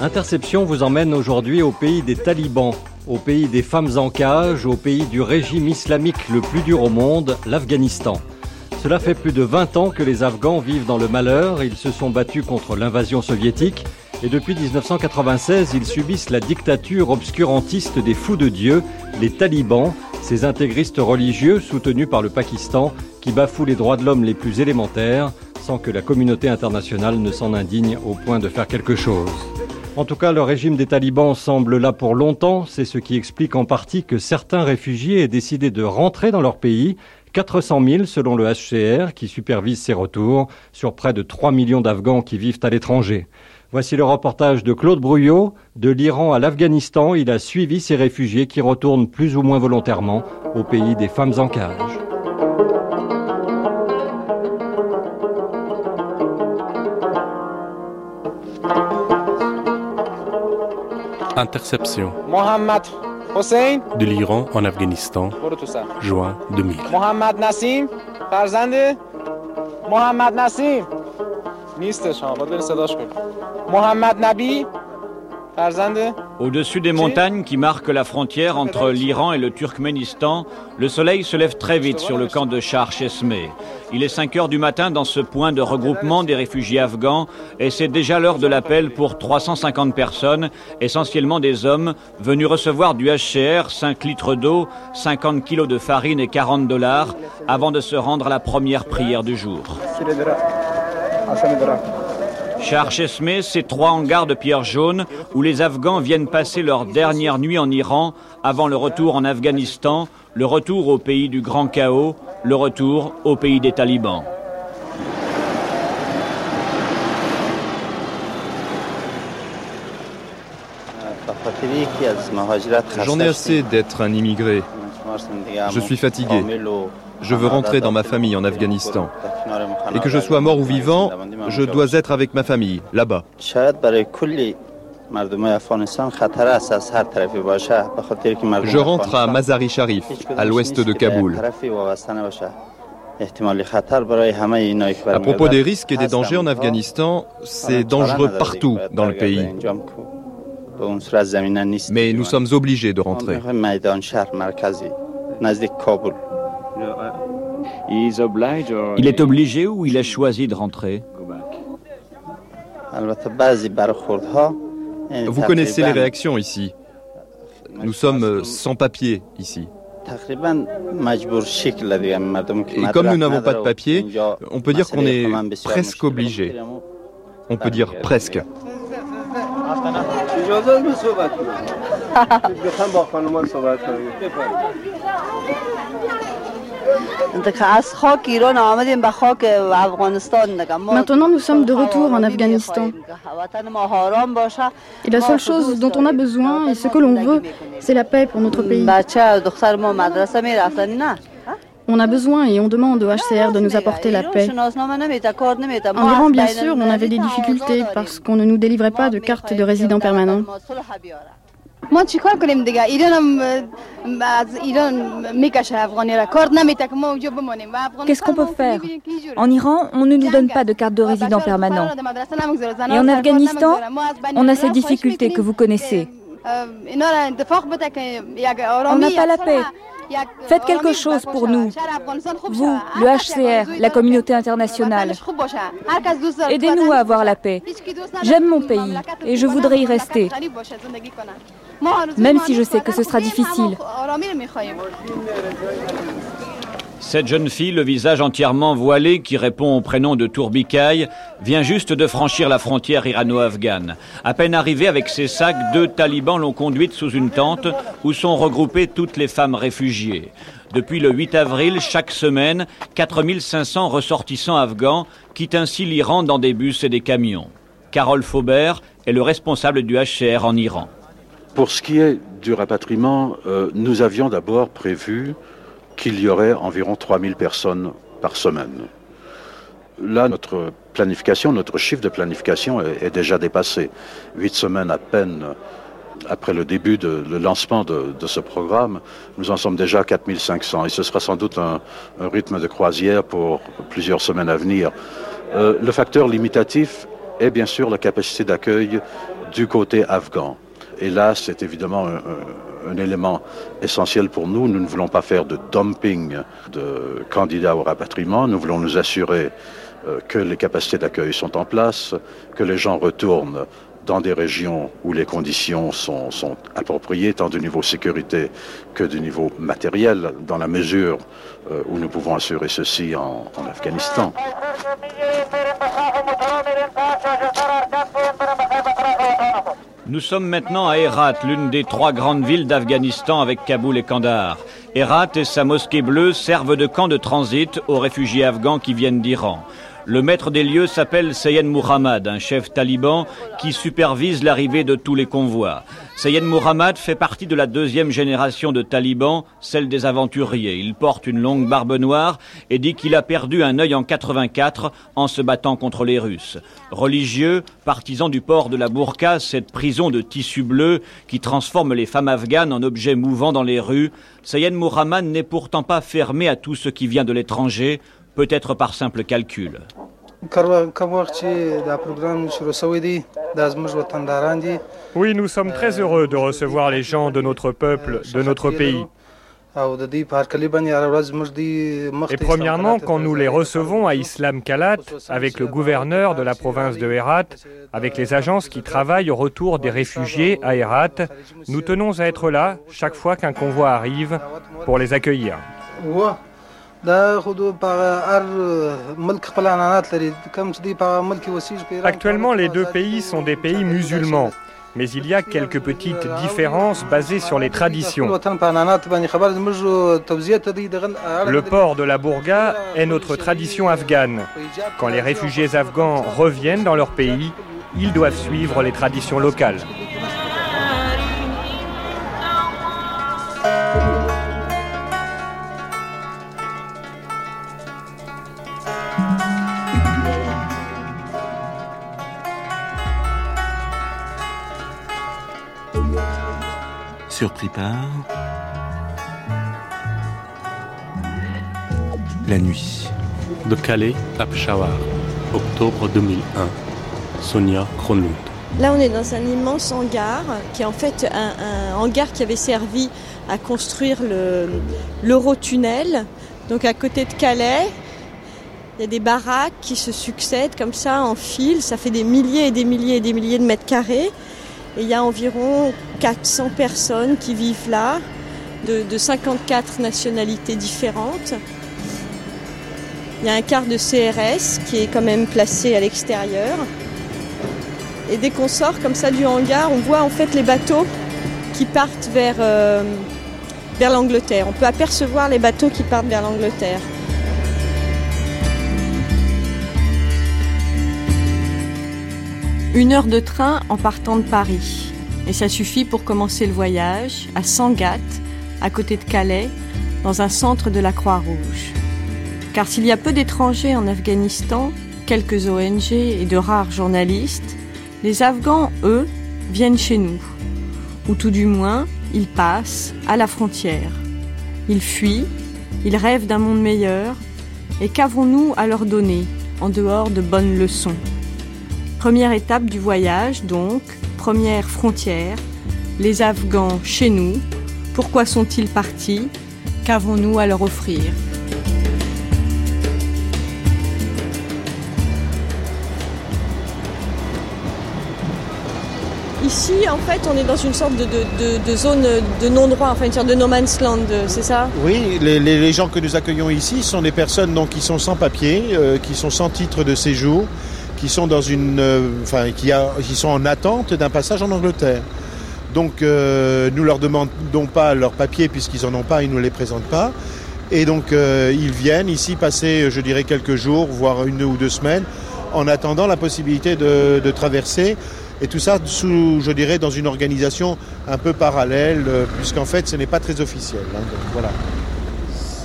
Interception vous emmène aujourd'hui au pays des talibans, au pays des femmes en cage, au pays du régime islamique le plus dur au monde, l'Afghanistan. Cela fait plus de 20 ans que les Afghans vivent dans le malheur, ils se sont battus contre l'invasion soviétique et depuis 1996, ils subissent la dictature obscurantiste des fous de Dieu, les talibans, ces intégristes religieux soutenus par le Pakistan qui bafouent les droits de l'homme les plus élémentaires sans que la communauté internationale ne s'en indigne au point de faire quelque chose. En tout cas, le régime des talibans semble là pour longtemps. C'est ce qui explique en partie que certains réfugiés aient décidé de rentrer dans leur pays. 400 000 selon le HCR qui supervise ces retours sur près de 3 millions d'Afghans qui vivent à l'étranger. Voici le reportage de Claude Brouillot. De l'Iran à l'Afghanistan, il a suivi ces réfugiés qui retournent plus ou moins volontairement au pays des femmes en cage. Interception. Mohammed Hossein de l'Iran en Afghanistan, juin 2000. Mohammad Nassim Mohammad Nabi. Au-dessus des montagnes qui marquent la frontière entre l'Iran et le Turkménistan, le soleil se lève très vite sur le camp de Shahar Chesmeh. Il est 5 heures du matin dans ce point de regroupement des réfugiés afghans et c'est déjà l'heure de l'appel pour 350 personnes, essentiellement des hommes, venus recevoir du HCR 5 litres d'eau, 50 kilos de farine et $40 avant de se rendre à la première prière du jour. Shahar Chesmeh, c'est 3 hangars de pierre jaune où les Afghans viennent passer leur dernière nuit en Iran avant le retour en Afghanistan, le retour au pays du grand chaos, le retour au pays des talibans. J'en ai assez d'être un immigré. Je suis fatigué. Je veux rentrer dans ma famille en Afghanistan. Et que je sois mort ou vivant, je dois être avec ma famille, là-bas. Je rentre à Mazar-i Sharif, à l'ouest de Kaboul. À propos des risques et des dangers en Afghanistan, c'est dangereux partout dans le pays. Mais nous sommes obligés de rentrer. Il est obligé ou il a choisi de rentrer? Vous connaissez les réactions ici. Nous sommes sans papier ici. Et comme nous n'avons pas de papier, on peut dire qu'on est presque obligé. On peut dire presque. Maintenant, nous sommes de retour en Afghanistan. Et la seule chose dont on a besoin et ce que l'on veut, c'est la paix pour notre pays. On a besoin et on demande au HCR de nous apporter la paix. En Iran, bien sûr, on avait des difficultés parce qu'on ne nous délivrait pas de carte de résident permanent. Qu'est-ce qu'on peut faire? En Iran, on ne nous donne pas de carte de résident permanent. Et en Afghanistan, on a ces difficultés que vous connaissez. On n'a pas la paix. Faites quelque chose pour nous, vous, le HCR, la communauté internationale. Aidez-nous à avoir la paix. J'aime mon pays et je voudrais y rester, même si je sais que ce sera difficile. Cette jeune fille, le visage entièrement voilé, qui répond au prénom de Tourbikaï, vient juste de franchir la frontière irano-afghane. À peine arrivée avec ses sacs, 2 talibans l'ont conduite sous une tente où sont regroupées toutes les femmes réfugiées. Depuis le 8 avril, chaque semaine, 4500 ressortissants afghans quittent ainsi l'Iran dans des bus et des camions. Carole Faubert est le responsable du HCR en Iran. Pour ce qui est du rapatriement, nous avions d'abord prévu qu'il y aurait environ 3000 personnes par semaine. Là, notre chiffre de planification est déjà dépassé. 8 semaines à peine après le lancement de ce programme, nous en sommes déjà à 4500. Et ce sera sans doute un rythme de croisière pour plusieurs semaines à venir. Le facteur limitatif est bien sûr la capacité d'accueil du côté afghan. Et là, c'est évidemment un élément essentiel pour nous. Nous ne voulons pas faire de dumping de candidats au rapatriement. Nous voulons nous assurer que les capacités d'accueil sont en place, que les gens retournent dans des régions où les conditions sont appropriées, tant du niveau sécurité que du niveau matériel, dans la mesure où nous pouvons assurer ceci en Afghanistan. Nous sommes maintenant à Herat, l'une des 3 grandes villes d'Afghanistan avec Kaboul et Kandahar. Herat et sa mosquée bleue servent de camp de transit aux réfugiés afghans qui viennent d'Iran. Le maître des lieux s'appelle Sayed Mohammad, un chef taliban qui supervise l'arrivée de tous les convois. Sayed Mohammad fait partie de la 2e génération de talibans, celle des aventuriers. Il porte une longue barbe noire et dit qu'il a perdu un œil en 84 en se battant contre les Russes. Religieux, partisan du port de la burqa, cette prison de tissu bleu qui transforme les femmes afghanes en objets mouvants dans les rues, Sayed Mohammad n'est pourtant pas fermé à tout ce qui vient de l'étranger, peut-être par simple calcul. Oui, nous sommes très heureux de recevoir les gens de notre peuple, de notre pays. Et premièrement, quand nous les recevons à Islam Kalat, avec le gouverneur de la province de Herat, avec les agences qui travaillent au retour des réfugiés à Herat, nous tenons à être là chaque fois qu'un convoi arrive pour les accueillir. Actuellement, les 2 pays sont des pays musulmans, mais il y a quelques petites différences basées sur les traditions. Le port de la burqa est notre tradition afghane. Quand les réfugiés afghans reviennent dans leur pays, ils doivent suivre les traditions locales. Surpris par la nuit. De Calais à Peshawar, octobre 2001, Sonia Kronlund. Là, on est dans un immense hangar, qui est en fait un hangar qui avait servi à construire l'Eurotunnel. Donc à côté de Calais, il y a des baraques qui se succèdent comme ça en file. Ça fait des milliers et des milliers et des milliers de mètres carrés. Et il y a environ 400 personnes qui vivent là, de 54 nationalités différentes. Il y a un quart de CRS qui est quand même placé à l'extérieur. Et dès qu'on sort comme ça du hangar, on voit en fait les bateaux qui partent vers l'Angleterre. On peut apercevoir les bateaux qui partent vers l'Angleterre. Une heure de train en partant de Paris. Et ça suffit pour commencer le voyage à Sangatte, à côté de Calais, dans un centre de la Croix-Rouge. Car s'il y a peu d'étrangers en Afghanistan, quelques ONG et de rares journalistes, les Afghans, eux, viennent chez nous. Ou tout du moins, ils passent à la frontière. Ils fuient, ils rêvent d'un monde meilleur. Et qu'avons-nous à leur donner, en dehors de bonnes leçons ? Première étape du voyage, donc, première frontière, les Afghans chez nous. Pourquoi sont-ils partis ? Qu'avons-nous à leur offrir ? Ici, en fait, on est dans une sorte de zone de non-droit, enfin une sorte de no man's land, c'est ça ? Oui, les gens que nous accueillons ici sont des personnes donc, qui sont sans papier, qui sont sans titre de séjour, qui sont dans une, qui sont en attente d'un passage en Angleterre. Donc, nous leur demandons pas leurs papiers puisqu'ils en ont pas, ils nous les présentent pas. Et donc, ils viennent ici passer, je dirais, quelques jours, voire une ou deux semaines, en attendant la possibilité de traverser. Et tout ça, je dirais, dans une organisation un peu parallèle, puisqu'en fait, ce n'est pas très officiel. Hein, donc, voilà.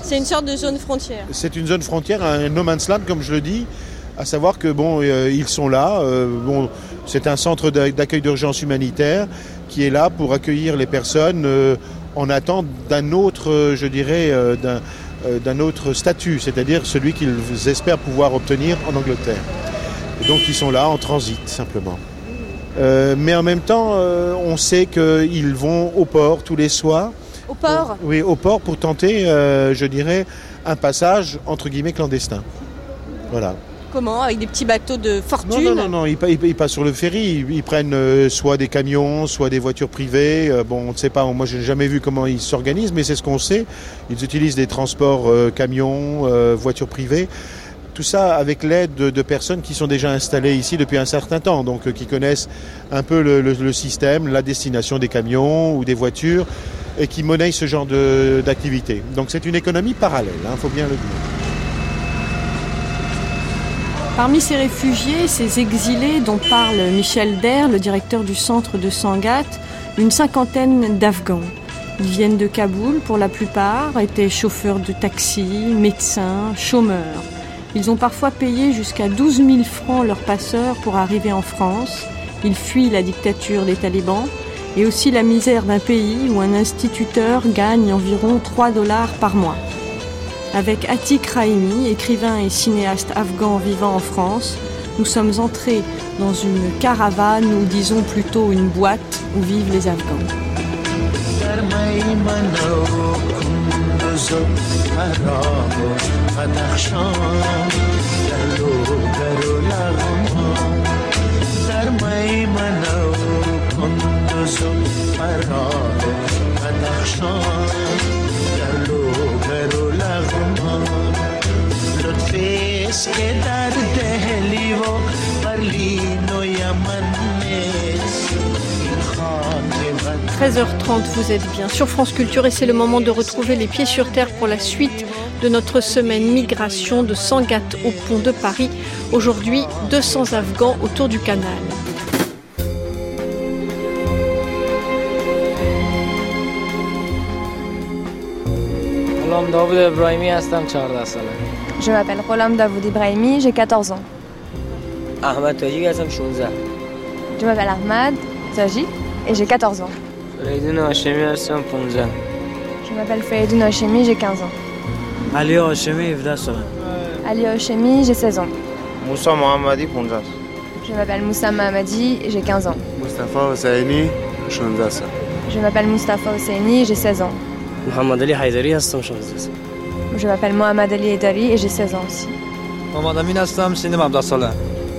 C'est une sorte de zone frontière. C'est une zone frontière, un no man's land, comme je le dis, à savoir que ils sont là. C'est un centre d'accueil d'urgence humanitaire qui est là pour accueillir les personnes en attente d'un autre, je dirais, d'un autre statut, c'est-à-dire celui qu'ils espèrent pouvoir obtenir en Angleterre. Et donc, ils sont là en transit, simplement. Mais en même temps, on sait qu'ils vont au port tous les soirs. Au port ? Oui, au port pour tenter, je dirais, un passage, entre guillemets, clandestin. Voilà. Comment ? Avec des petits bateaux de fortune ? Non, ils passent sur le ferry. Ils prennent soit des camions, soit des voitures privées. Bon, on ne sait pas, moi je n'ai jamais vu comment ils s'organisent, mais c'est ce qu'on sait. Ils utilisent des transports camions, voitures privées. Tout ça avec l'aide de personnes qui sont déjà installées ici depuis un certain temps, donc qui connaissent un peu le système, la destination des camions ou des voitures, et qui monnaient ce genre d'activité. Donc c'est une économie parallèle, hein, faut bien le dire. Parmi ces réfugiés, ces exilés dont parle Michel Der, le directeur du centre de Sangatte, une cinquantaine d'Afghans. Ils viennent de Kaboul pour la plupart, étaient chauffeurs de taxi, médecins, chômeurs. Ils ont parfois payé jusqu'à 12 000 francs leurs passeurs pour arriver en France. Ils fuient la dictature des talibans et aussi la misère d'un pays où un instituteur gagne environ 3 $ par mois. Avec Tigrayimi, écrivain et cinéaste afghan vivant en France, nous sommes entrés dans une caravane ou disons plutôt une boîte où vivent les Afghans.13h30, vous êtes bien sur France Culture et c'est le moment de retrouver les pieds sur terre pour la suite de notre semaine migration de Sangatte au pont de Paris. Aujourd'hui, 200 Afghans autour du canal. Je m'appelle Gholam Davoud Ibrahimi, j'ai 14 ans. Je m'appelle Ahmad Tajik et j'ai 14 ans. Je m'appelle Sayed Mohammad, j'ai 15 ans. Ali Oshemi, j'ai 16 ans. Moussa Mohamadi, 15 ans. Je m'appelle Moussa Mohamadi, j'ai 15 ans. Moustapha Hosseini, 15 ans. Je m'appelle Moustapha Hosseini, j'ai 16 ans. Mohamed Ali Haidari, 15 ans. Je m'appelle Mohamed Ali Haidari et j'ai 16 ans aussi.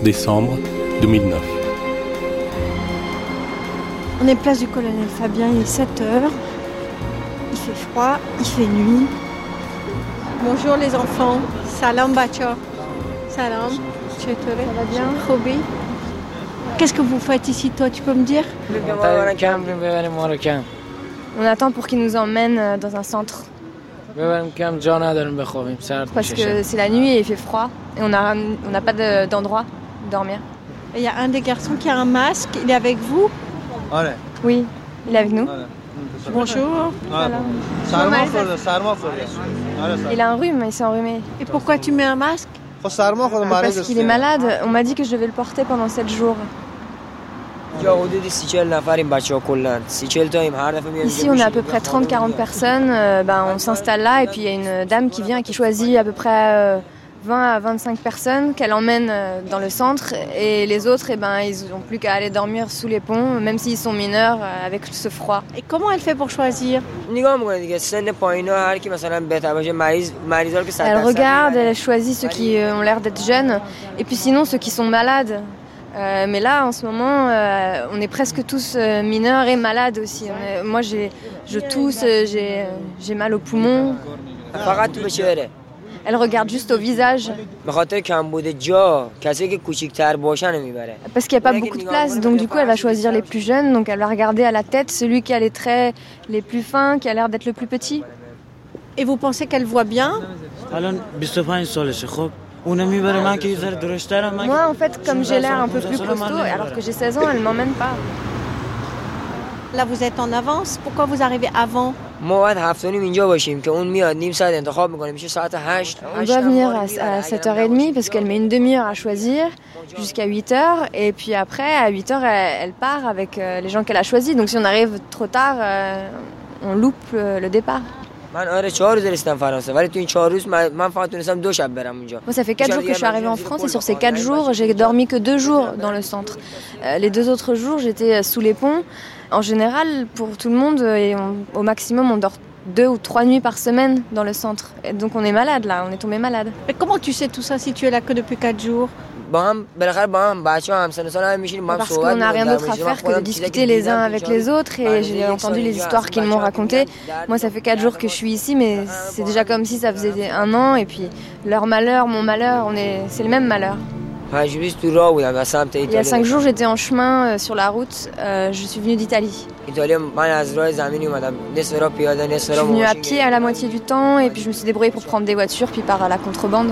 Décembre 2009. On est place du colonel Fabien, il est 7h. Il fait froid, il fait nuit. Bonjour les enfants. Salam Bacha. Salam. Ça va bien, Roby? Qu'est-ce que vous faites ici, toi, tu peux me dire? On attend pour qu'ils nous emmènent dans un centre. Parce que c'est la nuit et il fait froid. Et on n'a pas d'endroit où dormir. Il y a un des garçons qui a un masque. Il est avec vous? Oui, il est avec nous. Bonjour. Il a un rhume, il s'est enrhumé. Et pourquoi tu mets un masque? Parce qu'il est malade. On m'a dit que je devais le porter pendant 7 jours. Ici, on est à peu près 30-40 personnes. On s'installe là et puis il y a une dame qui vient et qui choisit à peu près 20 à 25 personnes qu'elle emmène dans le centre. Et les autres, ils n'ont plus qu'à aller dormir sous les ponts, même s'ils sont mineurs, avec ce froid. Et comment elle fait pour choisir? Elle regarde, elle choisit ceux qui ont l'air d'être jeunes et puis sinon ceux qui sont malades. Mais là, en ce moment, on est presque tous mineurs et malades aussi. Moi, je tousse, j'ai mal aux poumons. Elle regarde juste au visage. Parce qu'il n'y a pas beaucoup de place, donc du coup, elle va choisir les plus jeunes. Donc, elle va regarder à la tête celui qui a les traits les plus fins, qui a l'air d'être le plus petit. Et vous pensez qu'elle voit bien? Moi, en fait, comme j'ai l'air un peu plus costaud, alors que j'ai 16 ans, elle ne m'emmène pas. Là, vous êtes en avance. Pourquoi vous arrivez avant? On doit venir à 7h30 parce qu'elle met une demi-heure à choisir jusqu'à 8h. Et puis après, à 8h, elle part avec les gens qu'elle a choisis. Donc si on arrive trop tard, on loupe le départ. Moi, ça fait 4 jours que je suis arrivée en France et sur ces 4 jours, j'ai dormi que 2 jours dans le centre. Les 2 autres jours, j'étais sous les ponts. En général, pour tout le monde, au maximum, on dort 2 ou 3 nuits par semaine dans le centre. Et donc on est malade là, on est tombé malade. Mais comment tu sais tout ça si tu es là que depuis 4 jours ? Parce qu'on n'a rien d'autre à faire que de discuter les uns avec les autres et j'ai entendu les histoires qu'ils m'ont racontées. Moi, ça fait 4 jours que je suis ici, mais c'est déjà comme si ça faisait 1 an. Et puis leur malheur, mon malheur, c'est le même malheur. Il y a 5 jours, j'étais en chemin sur la route. Je suis venue d'Italie. Je suis venue à pied à la moitié du temps et puis je me suis débrouillée pour prendre des voitures puis par la contrebande.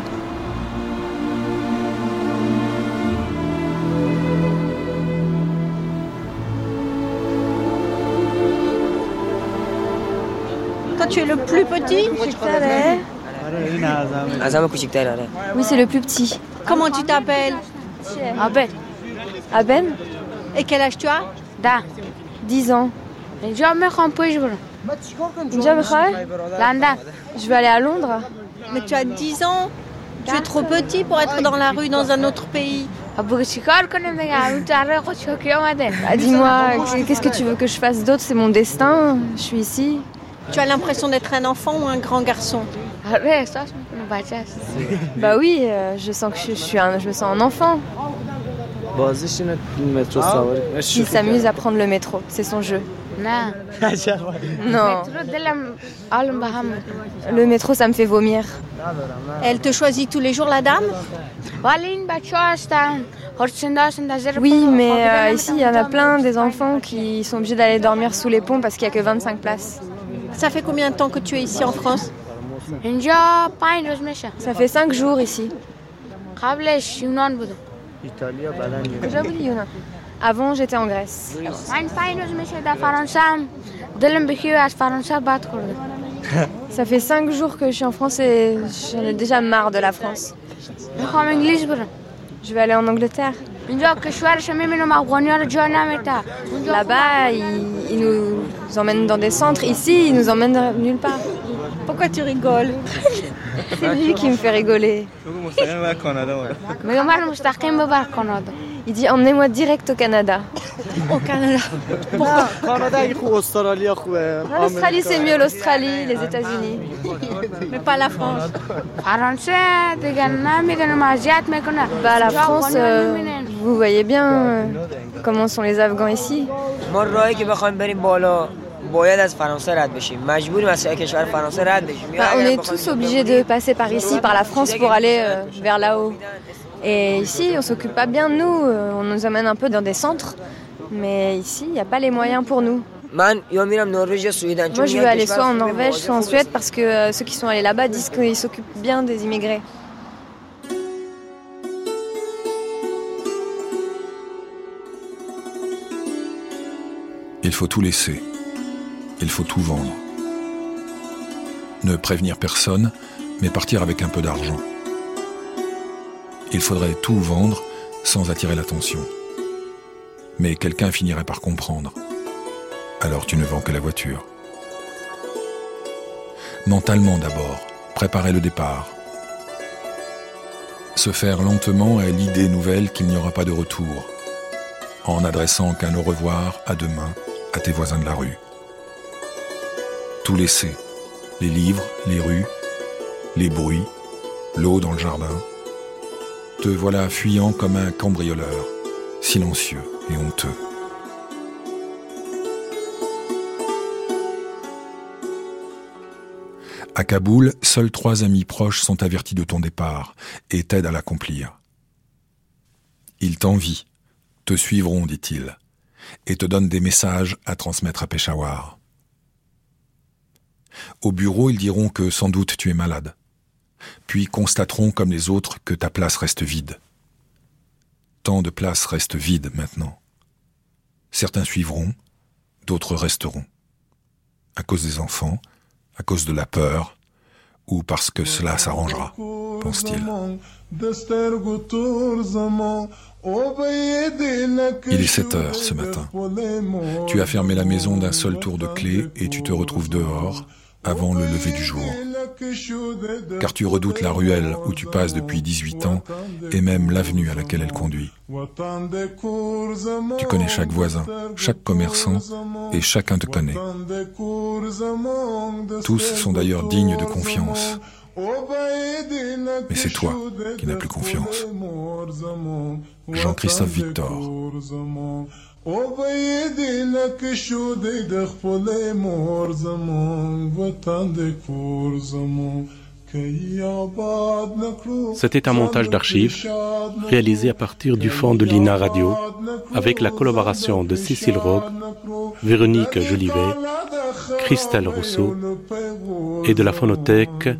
Tu es le plus petit? Oui, c'est le plus petit. Comment tu t'appelles? Aben. Aben? Et quel âge tu as? 10 ans. Je veux aller à Londres. Mais tu as 10 ans? Tu es trop petit pour être dans la rue dans un autre pays. Dis-moi, qu'est-ce que tu veux que je fasse d'autre? C'est mon destin, je suis ici. Tu as l'impression d'être un enfant ou un grand garçon? Bah oui, je sens que je me sens un enfant. Il s'amuse à prendre le métro, c'est son jeu. Non. Le métro, ça me fait vomir. Elle te choisit tous les jours, la dame? Oui, mais ici, il y en a plein des enfants qui sont obligés d'aller dormir sous les ponts parce qu'il n'y a que 25 places. Ça fait combien de temps que tu es ici en France? Ça fait 5 jours ici. Avant, j'étais en Grèce. Ça fait 5 jours que je suis en France et j'en ai déjà marre de la France. Je vais aller en Angleterre. Là-bas, ils nous emmènent dans des centres. Ici, ils nous emmènent nulle part. Pourquoi tu rigoles? C'est lui qui me fait rigoler. Il dit emmenez-moi direct au Canada. Au Canada. Pourquoi? L'Australie c'est mieux, l'Australie, les États-Unis. Mais pas la France. Bah la France, vous voyez bien comment sont les Afghans ici. On est tous obligés de passer par ici, par la France, pour aller vers là-haut. Et ici, on s'occupe pas bien de nous. On nous amène un peu dans des centres. Mais ici, il n'y a pas les moyens pour nous. Moi, je veux aller soit en Norvège, soit en Suède, parce que ceux qui sont allés là-bas disent qu'ils s'occupent bien des immigrés. Il faut tout laisser. Il faut tout vendre. Ne prévenir personne, mais partir avec un peu d'argent. Il faudrait tout vendre sans attirer l'attention. Mais quelqu'un finirait par comprendre. Alors tu ne vends que la voiture. Mentalement d'abord, préparer le départ. Se faire lentement à l'idée nouvelle qu'il n'y aura pas de retour, en n'adressant qu'un au revoir à demain à tes voisins de la rue. Tout laisser, les livres, les rues, les bruits, l'eau dans le jardin. Te voilà fuyant comme un cambrioleur, silencieux et honteux. À Kaboul, seuls 3 amis proches sont avertis de ton départ et t'aident à l'accomplir. Ils t'envient, te suivront, dit-il, et te donnent des messages à transmettre à Peshawar. Au bureau, ils diront que sans doute tu es malade, puis constateront comme les autres que ta place reste vide. Tant de places restent vides maintenant. Certains suivront, d'autres resteront. À cause des enfants, à cause de la peur, ou parce que cela s'arrangera, pense-t-il. Il est 7h ce matin. Tu as fermé la maison d'un seul tour de clé et tu te retrouves dehors avant le lever du jour. Car tu redoutes la ruelle où tu passes depuis 18 ans et même l'avenue à laquelle elle conduit. Tu connais chaque voisin, chaque commerçant et chacun te connaît. Tous sont d'ailleurs dignes de confiance. Mais c'est toi qui n'as plus confiance. Jean-Christophe Victor. C'était un montage d'archives réalisé à partir du fond de l'INA Radio avec la collaboration de Cécile Rogue, Véronique Jolivet, Christelle Rousseau et de la phonothèque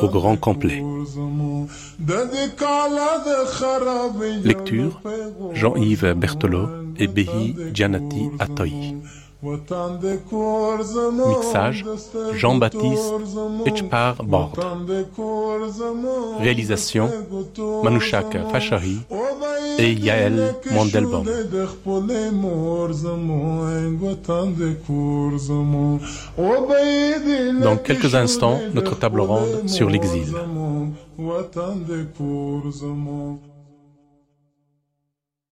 au grand complet. Lecture Jean-Yves Berthelot et Behi Giannati Atoyi. Mixage Jean-Baptiste Etchpar Borde. Réalisation Manouchak Fachaoui et Yael Mondelbaum. Dans quelques instants, notre table ronde sur l'exil.